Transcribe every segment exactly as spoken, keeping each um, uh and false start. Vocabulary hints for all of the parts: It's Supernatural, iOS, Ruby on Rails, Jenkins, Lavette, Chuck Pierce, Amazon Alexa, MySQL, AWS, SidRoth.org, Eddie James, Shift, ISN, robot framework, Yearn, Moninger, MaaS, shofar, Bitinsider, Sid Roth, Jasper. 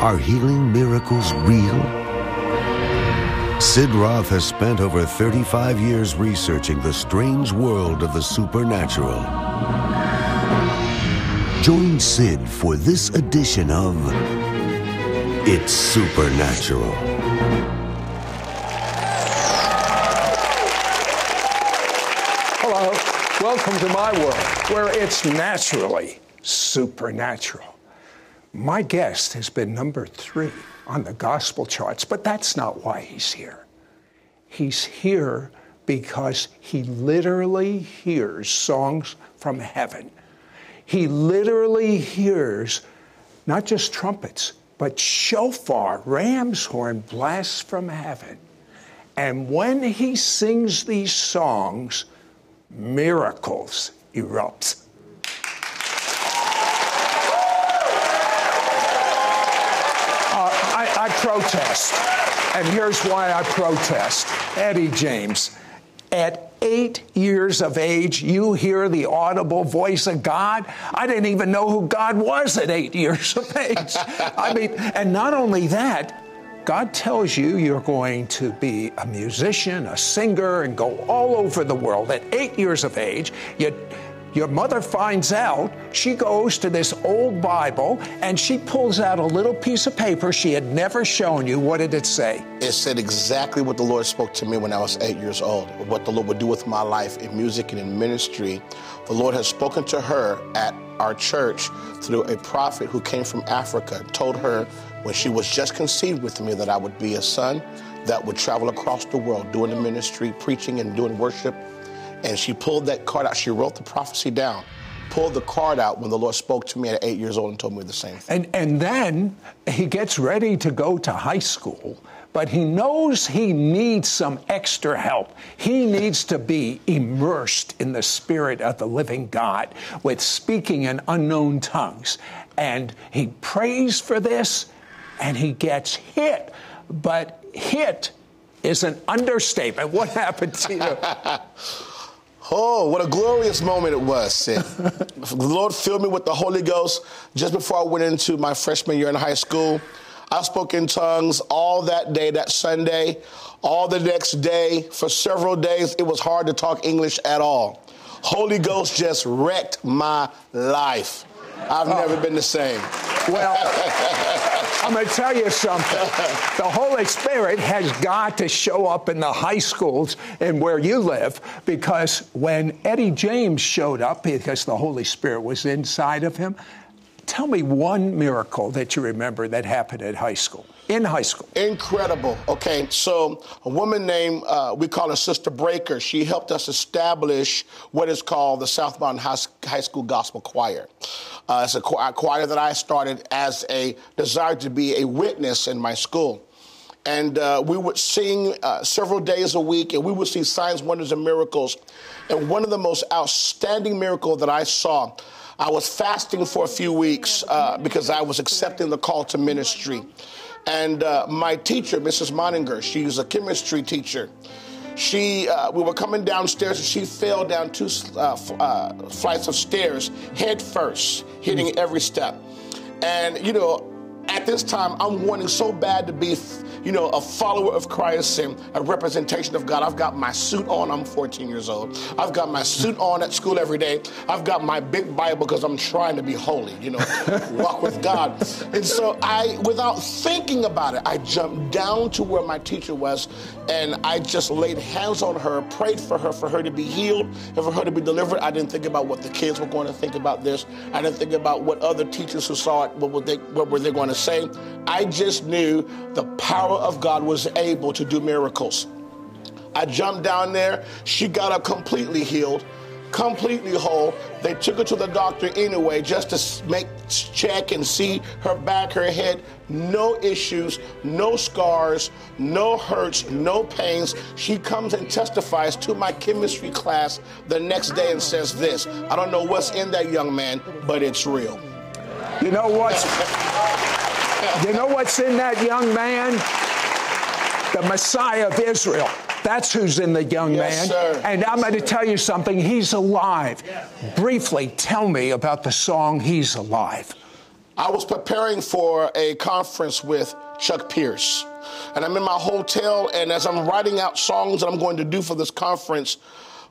Are healing miracles real? Sid Roth has spent over thirty-five years researching the strange world of the supernatural. Join Sid for this edition of It's Supernatural. Hello, welcome to my world, where it's naturally supernatural. My guest has been number three on the gospel charts, but that's not why he's here. He's here because he literally hears songs from heaven. He literally hears not just trumpets, but shofar, ram's horn blasts from heaven. And when he sings these songs, miracles erupt. I protest, and here's why I protest. Eddie James, at eight years of age, you hear the audible voice of God. I didn't even know who God was at eight years of age. I mean, and not only that, God tells you you're going to be a musician, a singer, and go all over the world. At eight years of age, you Your mother finds out, she goes to this old Bible, and she pulls out a little piece of paper she had never shown you. What did it say? It said exactly what the Lord spoke to me when I was eight years old, what the Lord would do with my life in music and in ministry. The Lord has spoken to her at our church through a prophet who came from Africa, told her when she was just conceived with me that I would be a son that would travel across the world doing the ministry, preaching and doing worship. And she pulled that card out. She wrote the prophecy down, pulled the card out when the Lord spoke to me at eight years old and told me the same thing. And, and then he gets ready to go to high school, but he knows he needs some extra help. He needs to be immersed in the Spirit of the living God with speaking in unknown tongues. And he prays for this, and he gets hit. But hit is an understatement. What happened to you? Oh, what a glorious moment it was, Sid. The Lord filled me with the Holy Ghost just before I went into my freshman year in high school. I spoke in tongues all that day, that Sunday, all the next day. For several days, it was hard to talk English at all. Holy Ghost just wrecked my life. I've oh. never been the same. Well... I'm going to tell you something. The Holy Spirit has got to show up in the high schools and where you live, because when Eddie James showed up, because the Holy Spirit was inside of him, tell me one miracle that you remember that happened at high school, in high school. Incredible. Okay, so a woman named, uh, we call her Sister Breaker, she helped us establish what is called the South Mountain High School Gospel Choir. Uh, it's a choir that I started as a desire to be a witness in my school. And uh, we would sing uh, several days a week, and we would see signs, wonders, and miracles. And one of the most outstanding miracles that I saw, I was fasting for a few weeks uh, because I was accepting the call to ministry. And uh, my teacher, Missus Moninger, she's a chemistry teacher. She, uh, we were coming downstairs, and she fell down two uh, uh, flights of stairs, head first, hitting every step. And, you know, at this time, I'm wanting so bad to be, you know, a follower of Christ and a representation of God. I've got my suit on. I'm fourteen years old. I've got my suit on at school every day. I've got my big Bible because I'm trying to be holy, you know, walk with God. And so I, without thinking about it, I jumped down to where my teacher was, and I just laid hands on her, prayed for her, for her to be healed and for her to be delivered. I didn't think about what the kids were going to think about this. I didn't think about what other teachers who saw it, what were they, what were they going to say. I just knew the power of God was able to do miracles. I jumped down there. She got up completely healed, completely whole. They took her to the doctor anyway just to make check and see her back, her head. No issues, no scars, no hurts, no pains. She comes and testifies to my chemistry class the next day and says this: I don't know what's in that young man, but it's real. You know what's, you know what's in that young man? The Messiah of Israel. That's who's in the young yes, man. Sir. And I'm yes, going to tell you something. He's alive. Yes. Briefly, tell me about the song He's Alive. I was preparing for a conference with Chuck Pierce. And I'm in my hotel, and as I'm writing out songs that I'm going to do for this conference,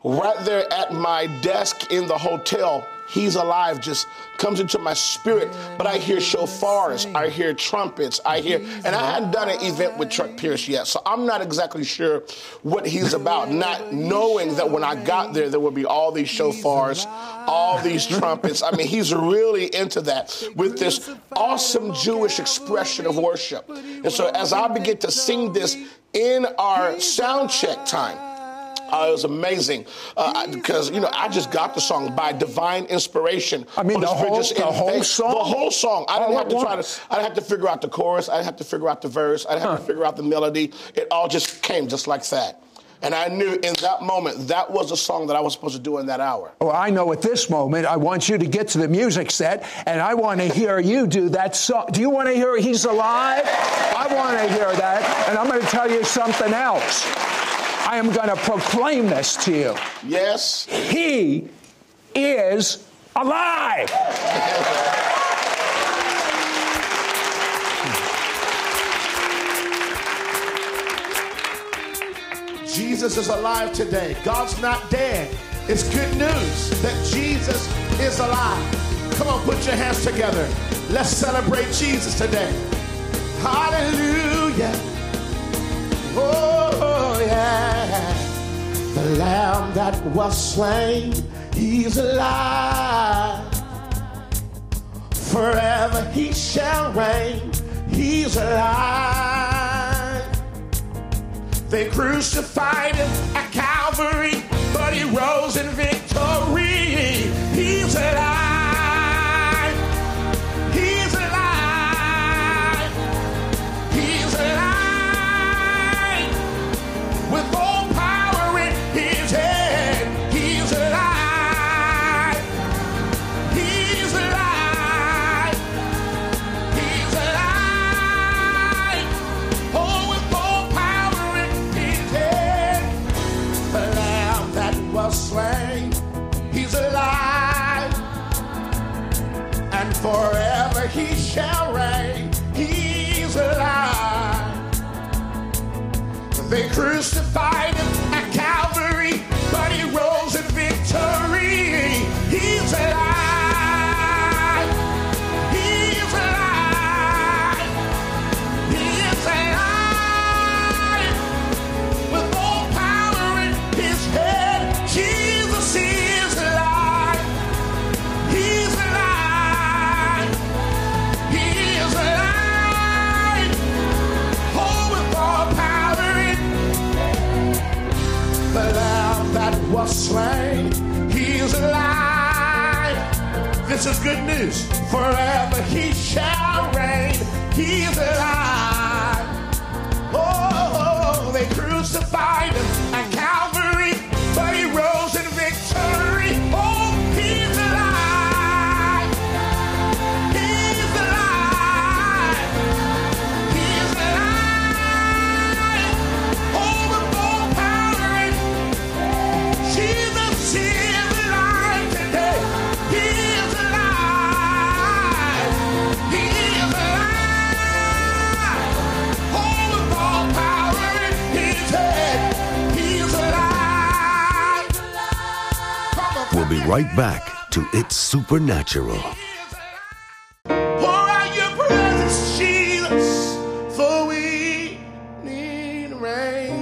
right there at my desk in the hotel, He's Alive just comes into my spirit. But I hear shofars, I hear trumpets, I hear, and I hadn't done an event with Chuck Pierce yet, so I'm not exactly sure what he's about, not knowing that when I got there, there would be all these shofars, all these trumpets. I mean, he's really into that with this awesome Jewish expression of worship. And so as I begin to sing this in our sound check time, Uh, it was amazing because, uh, you know, I just got the song by divine inspiration. I mean, the whole, just the whole song? The whole song. I didn't have to try to, I didn't have to figure out the chorus. I didn't have to figure out the verse. I didn't have to figure out the melody. It all just came just like that. And I knew in that moment, that was the song that I was supposed to do in that hour. Well, I know at this moment, I want you to get to the music set, and I want to hear you do that song. Do you want to hear He's Alive? I want to hear that, and I'm going to tell you something else. I am going to proclaim this to you. Yes. He is alive. Jesus is alive today. God's not dead. It's good news that Jesus is alive. Come on, put your hands together. Let's celebrate Jesus today. Hallelujah. Oh, yeah, the Lamb that was slain, He's alive. Forever He shall reign, He's alive. They crucified Him at Calvary, but He rose in victory. He's alive. With all power in His hand, He's alive. He's alive. He's alive. Oh, with all power in His hand, the Lamb that was slain, He's alive. And forever He shall reign. He's alive. They crucified Him at Calvary, but He rose in victory. He's alive. He's alive. He's alive. With all power in His hand, Jesus is alive. He's alive. He is alive. Oh, with all power. The Lamb that was slain, He is alive. This is good news. Forever He shall reign. He is alive. Oh, they crucified Him at Calvary, but He rose in victory. Oh, He's alive. He's alive. He's alive. Oh, the all power and Jesus is alive today. He is alive. He is alive. All of all power in His hand. He is alive. Come on, come we'll be right back to It's Supernatural. Pour out your presence, Jesus, for we need rain.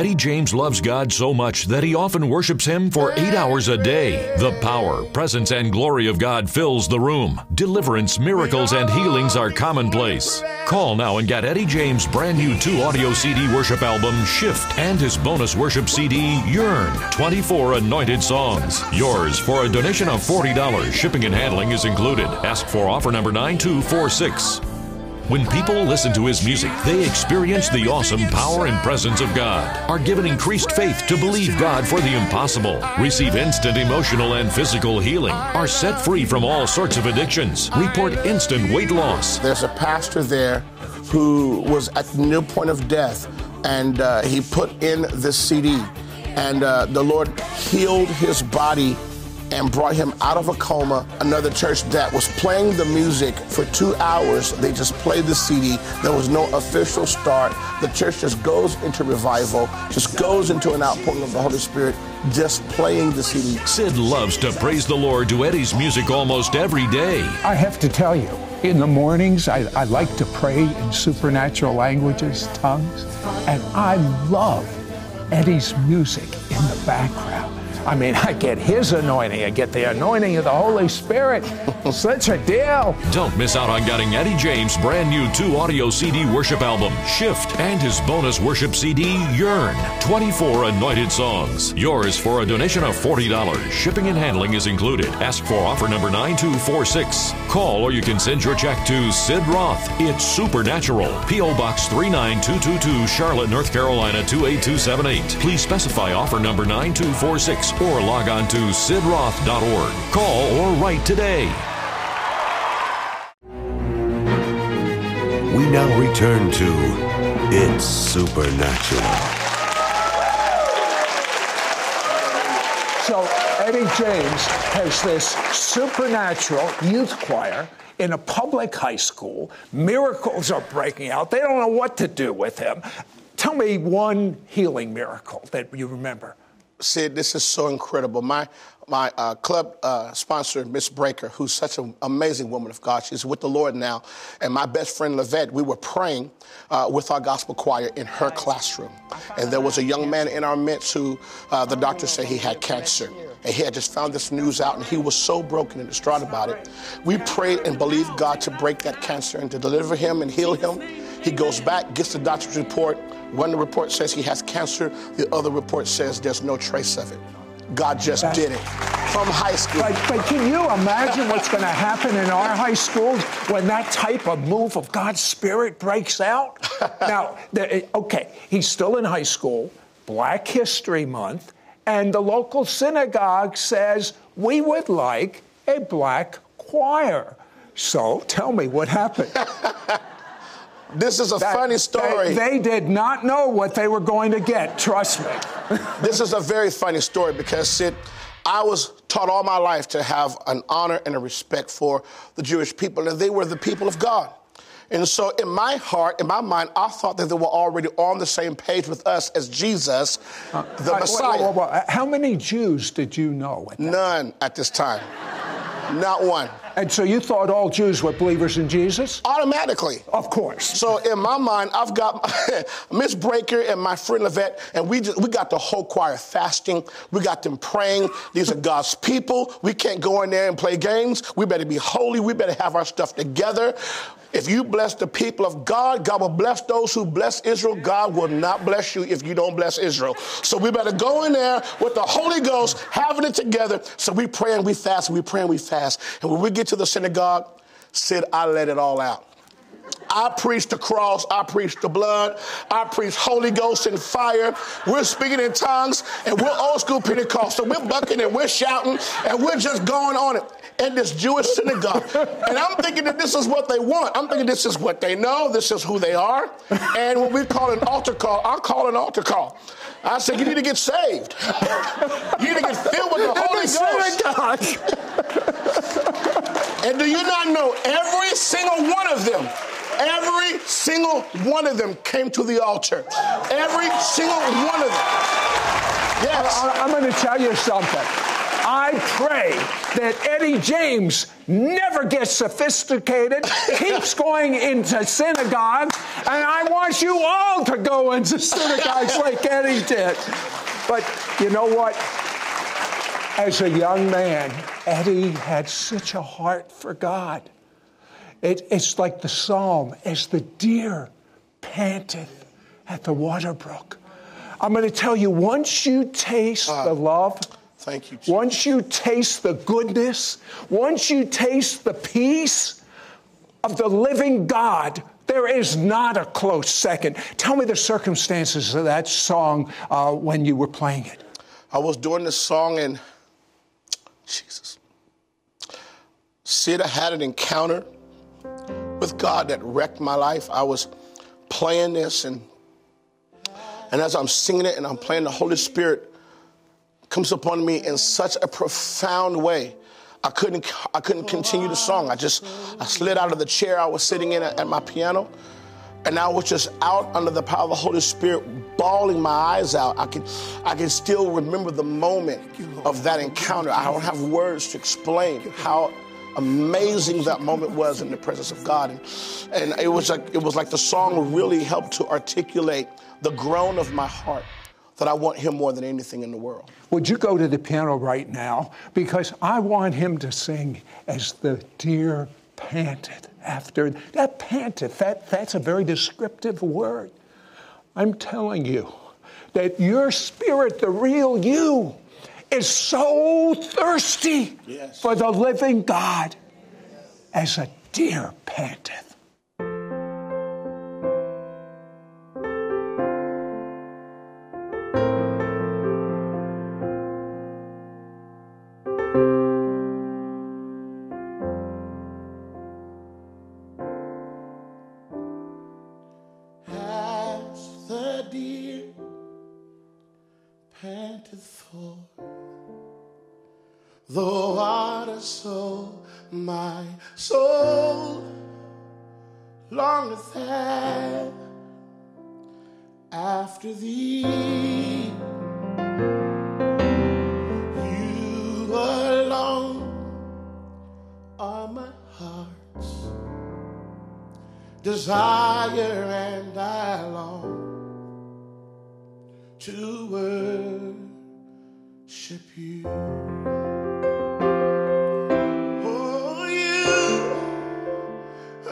Eddie James loves God so much that he often worships Him for eight hours a day. The power, presence, and glory of God fills the room. Deliverance, miracles, and healings are commonplace. Call now and get Eddie James' brand new two-audio C D worship album, Shift, and his bonus worship C D, Yearn, twenty-four anointed songs. Yours for a donation of forty dollars. Shipping and handling is included. Ask for offer number nine two four six. When people listen to His music, they experience the awesome power and presence of God, are given increased faith to believe God for the impossible, receive instant emotional and physical healing, are set free from all sorts of addictions, report instant weight loss. There's a pastor there who was at the near point of death, and uh, he put in this C D, and uh, the Lord healed his body and brought him out of a coma. Another church that was playing the music for two hours, they just played the C D. There was no official start. The church just goes into revival, just goes into an outpouring of the Holy Spirit, just playing the C D. Sid loves to praise the Lord to Eddie's music almost every day. I have to tell you, in the mornings, I, I like to pray in supernatural languages, tongues, and I love Eddie's music in the background. I mean, I get his anointing. I get the anointing of the Holy Spirit. Such a deal. Don't miss out on getting Eddie James' brand new two-audio C D worship album, Shift, and his bonus worship C D, Yearn, twenty-four anointed songs. Yours for a donation of forty dollars. Shipping and handling is included. Ask for offer number nine two four six. Call or you can send your check to Sid Roth. It's Supernatural. P O Box three nine two two two, Charlotte, North Carolina, two eight two seven eight. Please specify offer number nine two four six. Or log on to Sid Roth dot org. Call or write today. We now return to It's Supernatural. So Eddie James has this supernatural youth choir in a public high school. Miracles are breaking out. They don't know what to do with him. Tell me one healing miracle that you remember. Sid, this is so incredible. My my uh, club uh, sponsor, Miss Breaker, who's such an amazing woman of God. She's with the Lord now. And my best friend, Lavette, we were praying uh, with our gospel choir in her classroom. And there was a young man in our midst who uh, the doctor said he had cancer. And he had just found this news out, and he was so broken and distraught about it. We prayed and believed God to break that cancer and to deliver him and heal him. He goes back, gets the doctor's report. One report says he has cancer. The other report says there's no trace of it. God just That's, did it from high school. But, but can you imagine what's going to happen in our high schools when that type of move of God's Spirit breaks out? Now, the, okay, he's still in high school, Black History Month, and the local synagogue says, we would like a black choir. So tell me what happened. This is a that, funny story. They, they did not know what they were going to get, trust me. This is a very funny story because, Sid, I was taught all my life to have an honor and a respect for the Jewish people, and they were the people of God. And so in my heart, in my mind, I thought that they were already on the same page with us as Jesus, uh, the I, Messiah. Well, well, well, how many Jews did you know? At None at this time. Not one. And so you thought all Jews were believers in Jesus? Automatically. Of course. So in my mind, I've got Miss Breaker and my friend Lavette, and we just, we got the whole choir fasting. We got them praying. These are God's people. We can't go in there and play games. We better be holy. We better have our stuff together. If you bless the people of God, God will bless those who bless Israel. God will not bless you if you don't bless Israel. So we better go in there with the Holy Ghost, having it together. So we pray and we fast, and we pray and we fast. And when we get to the synagogue, Sid, I let it all out. I preach the cross. I preach the blood. I preach Holy Ghost and fire. We're speaking in tongues, and we're old school Pentecostal. We're bucking and we're shouting, and we're just going on it in this Jewish synagogue. And I'm thinking that this is what they want. I'm thinking this is what they know. This is who they are. And when we call an altar call, I call an altar call. I said, you need to get saved. You need to get filled with the Holy Ghost. And do you not know every single one of them? Every single one of them came to the altar. Every single one of them. Yes. I, I'm going to tell you something. I pray that Eddie James never gets sophisticated, keeps going into synagogues, and I want you all to go into synagogues like Eddie did. But you know what? As a young man, Eddie had such a heart for God. It, it's like the psalm, as the deer panteth at the water brook. I'm going to tell you, once you taste uh, the love, thank you, Jesus. Once you taste the goodness, once you taste the peace of the living God, there is not a close second. Tell me the circumstances of that song uh, when you were playing it. I was doing this song and, Jesus, Sid, I had an encounter with God that wrecked my life. I was playing this and And as I'm singing it and I'm playing, the Holy Spirit comes upon me in such a profound way. I couldn't, I couldn't continue the song. I just, I slid out of the chair I was sitting in at, at my piano, and I was just out under the power of the Holy Spirit, bawling my eyes out. I can, I can still remember the moment of that encounter. I don't have words to explain how amazing that moment was in the presence of God. And, and it was like, it was like the song really helped to articulate the groan of my heart, that I want him more than anything in the world. Would you go to the piano right now? Because I want him to sing as the deer panted after. That panted, that, that's a very descriptive word. I'm telling you that your spirit, the real you, is so thirsty, yes, for the living God, yes, as a deer panteth. Desire and I long to worship you. Oh, you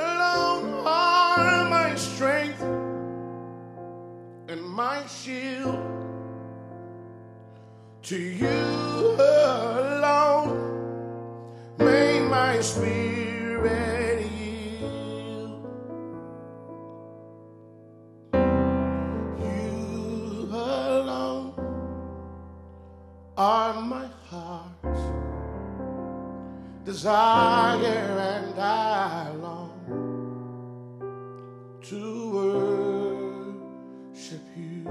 alone are my strength and my shield. To you alone may my spirit. Are my heart's desire, and I long to worship you.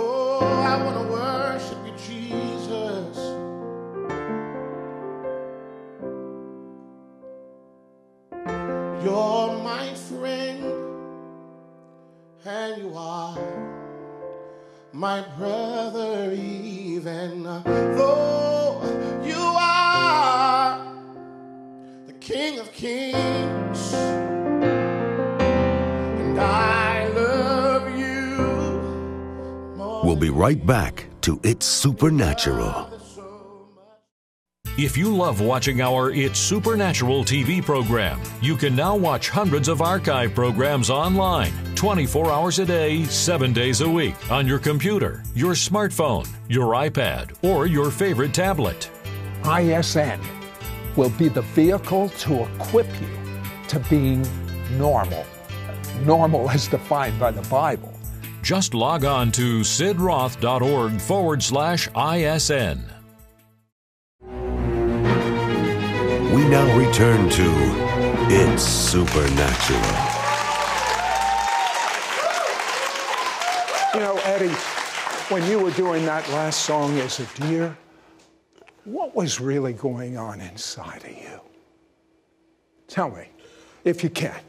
Oh, I want to worship you, Jesus. You're my friend, and you are my brother, even though you are the King of Kings, and I love you more. We'll be right back to It's Supernatural. If you love watching our It's Supernatural T V program, you can now watch hundreds of archive programs online, twenty-four hours a day, seven days a week, on your computer, your smartphone, your iPad, or your favorite tablet. I S N will be the vehicle to equip you to being normal. Normal as defined by the Bible. Just log on to Sid Roth dot org forward slash I S N. We now return to It's Supernatural. You know, Eddie, when you were doing that last song as a deer, what was really going on inside of you? Tell me, if you can.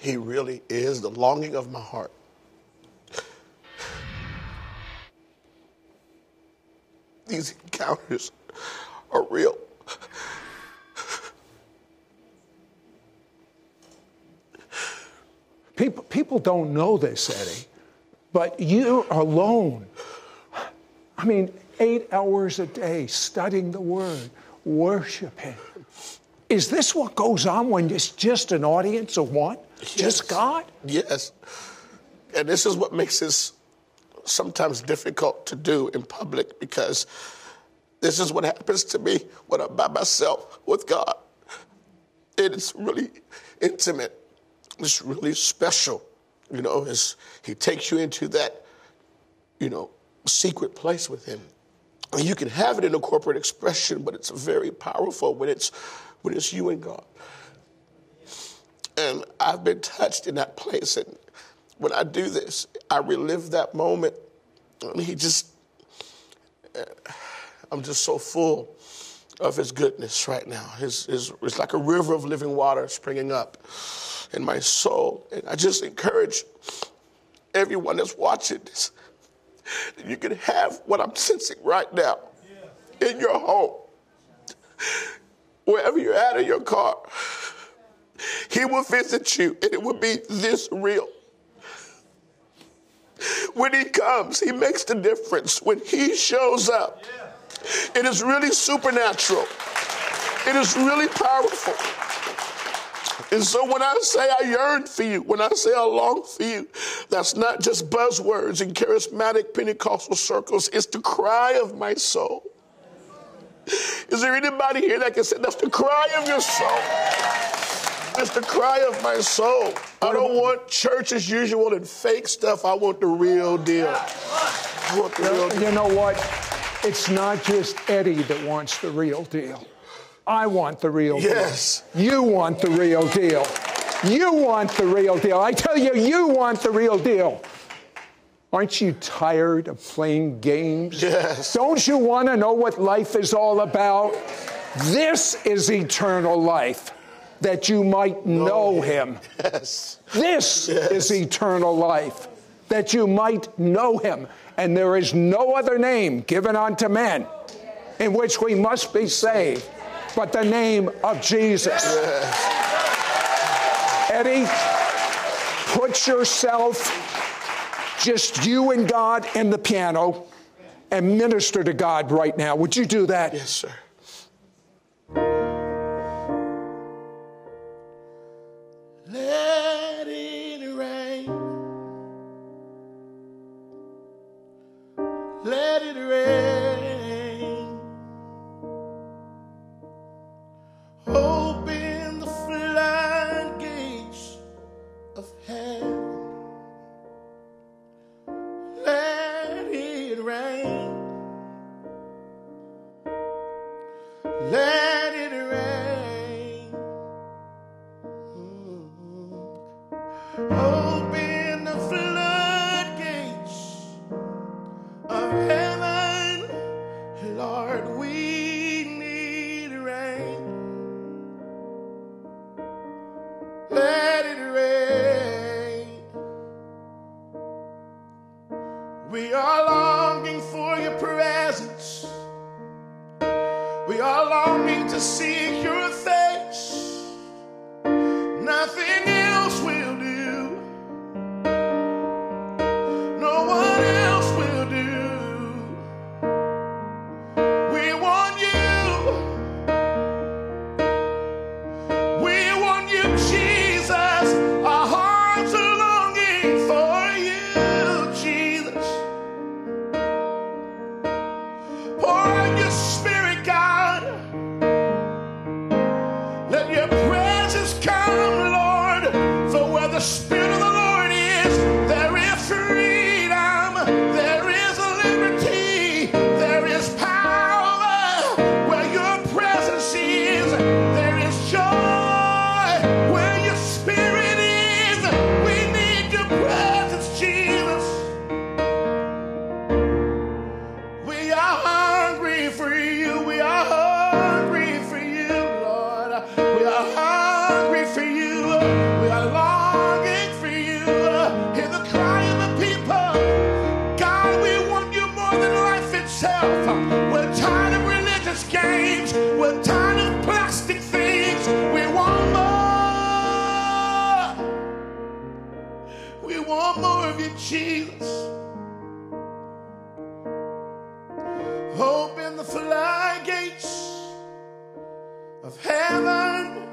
He really is the longing of my heart. These encounters are real. People, people don't know this, Eddie, but you alone, I mean, eight hours a day studying the Word, worshiping. Is this what goes on when it's just an audience of one? Yes. Just God? Yes. And this is what makes this sometimes difficult to do in public, because this is what happens to me when I'm by myself with God. It is really intimate. It's really special. You know, it's, he takes you into that, you know, secret place with him. And you can have it in a corporate expression, but it's very powerful when it's when it's you and God. And I've been touched in that place. And when I do this, I relive that moment. And he just, I'm just so full of his goodness right now. His, his, it's like a river of living water springing up in my soul. And I just encourage everyone that's watching this, that you can have what I'm sensing right now in your home. Wherever you're at in your car, he will visit you, and it will be this real. When he comes, he makes the difference. When he shows up, it is really supernatural. It is really powerful. And so when I say I yearn for you, when I say I long for you, that's not just buzzwords in charismatic Pentecostal circles. It's the cry of my soul. Is there anybody here that can say that's the cry of your soul? That's the cry of my soul. I don't want church as usual and fake stuff. I want the real deal. I want the real deal. You know what? It's not just Eddie that wants the real deal. I want the real deal. Yes. You want the real deal. You want the real deal. I tell you, you want the real deal. Aren't you tired of playing games? Yes. Don't you want to know what life is all about? This is eternal life, that you might know him. Yes. This yes. is eternal life, that you might know him. And there is no other name given unto men in which we must be saved, but the name of Jesus. Yes. Eddie, put yourself, just you and God and the piano, and minister to God right now. Would you do that? Yes, sir. Let it rain. Let it rain. Pour your spirit, God. wings. Open the floodgates of heaven.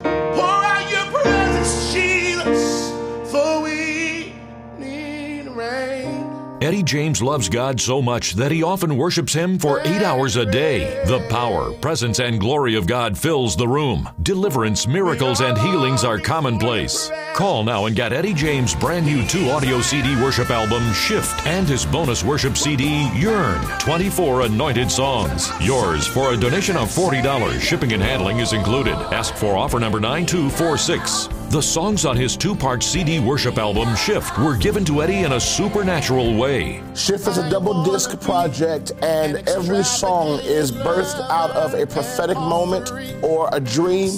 Pour out your presence, Jesus, for we need rain. Eddie James loves God so much that he often worships Him for eight hours a day. The power, presence, and glory of God fills the room. Deliverance, miracles, and healings are commonplace. Call now and get Eddie James' brand new two-audio C D worship album, Shift, and his bonus worship C D, Yearn, twenty-four anointed songs. Yours for a donation of forty dollars. Shipping and handling is included. Ask for offer number nine two four six. The songs on his two-part C D worship album, Shift, were given to Eddie in a supernatural way. Shift is a double-disc project, and every song is birthed out of a prophetic moment or a dream,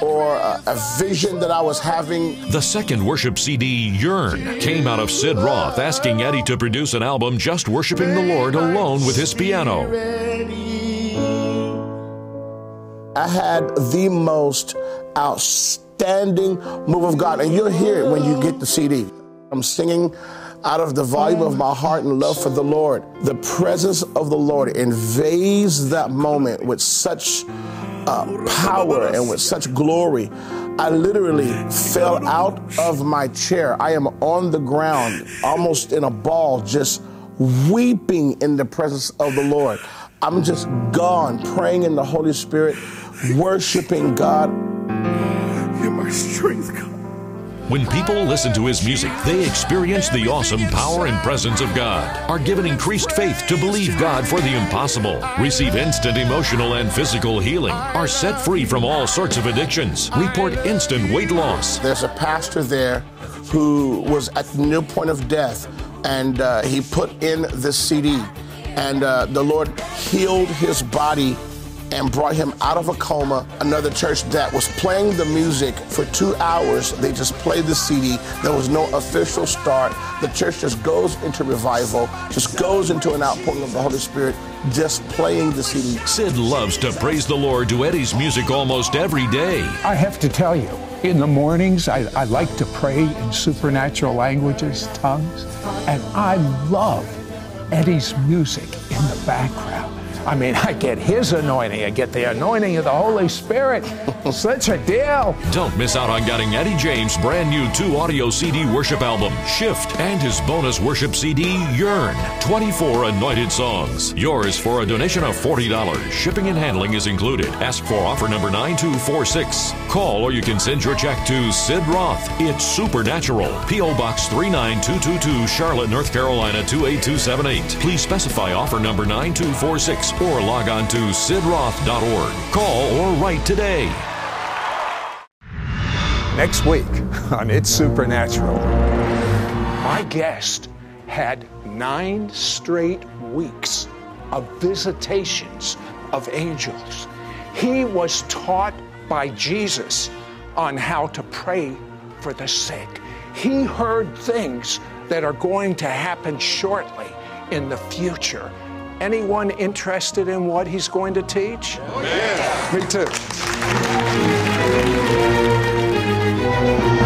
or a, a vision that I was having. The second worship C D, Yearn, came out of Sid Roth asking Eddie to produce an album just worshiping the Lord alone with his piano. I had the most outstanding move of God, and you'll hear it when you get the C D. I'm singing out of the volume of my heart and love for the Lord. The presence of the Lord invades that moment with such Uh, power and with such glory. I literally fell out of my chair. I am on the ground, almost in a ball, just weeping in the presence of the Lord. I'm just gone, praying in the Holy Spirit, worshiping God. You're my strength, God. When people listen to his music, they experience the awesome power and presence of God, are given increased faith to believe God for the impossible, receive instant emotional and physical healing, are set free from all sorts of addictions, report instant weight loss. There's a pastor there who was at the near point of death, and uh, he put in this C D, and uh, the Lord healed his body and brought him out of a coma. Another church that was playing the music for two hours, they just played the C D. There was no official start. The church just goes into revival, just goes into an outpouring of the Holy Spirit, just playing the C D. Sid loves to praise the Lord to Eddie's music almost every day. I have to tell you, in the mornings, I, I like to pray in supernatural languages, tongues, and I love Eddie's music in the background. I mean, I get his anointing. I get the anointing of the Holy Spirit. Such a deal. Don't miss out on getting Eddie James' brand new two-audio C D worship album, Shift, and his bonus worship C D, Yearn, twenty-four anointed songs. Yours for a donation of forty dollars. Shipping and handling is included. Ask for offer number nine two four six. Call or you can send your check to Sid Roth. It's Supernatural. P O Box three nine two two two, Charlotte, North Carolina, two eight two seven eight. Please specify offer number nine two four six. Or log on to Sid Roth dot org. Call or write today. Next week on It's Supernatural. My guest had nine straight weeks of visitations of angels. He was taught by Jesus on how to pray for the sick. He heard things that are going to happen shortly in the future. Anyone interested in what he's going to teach? Oh, yeah. Me too.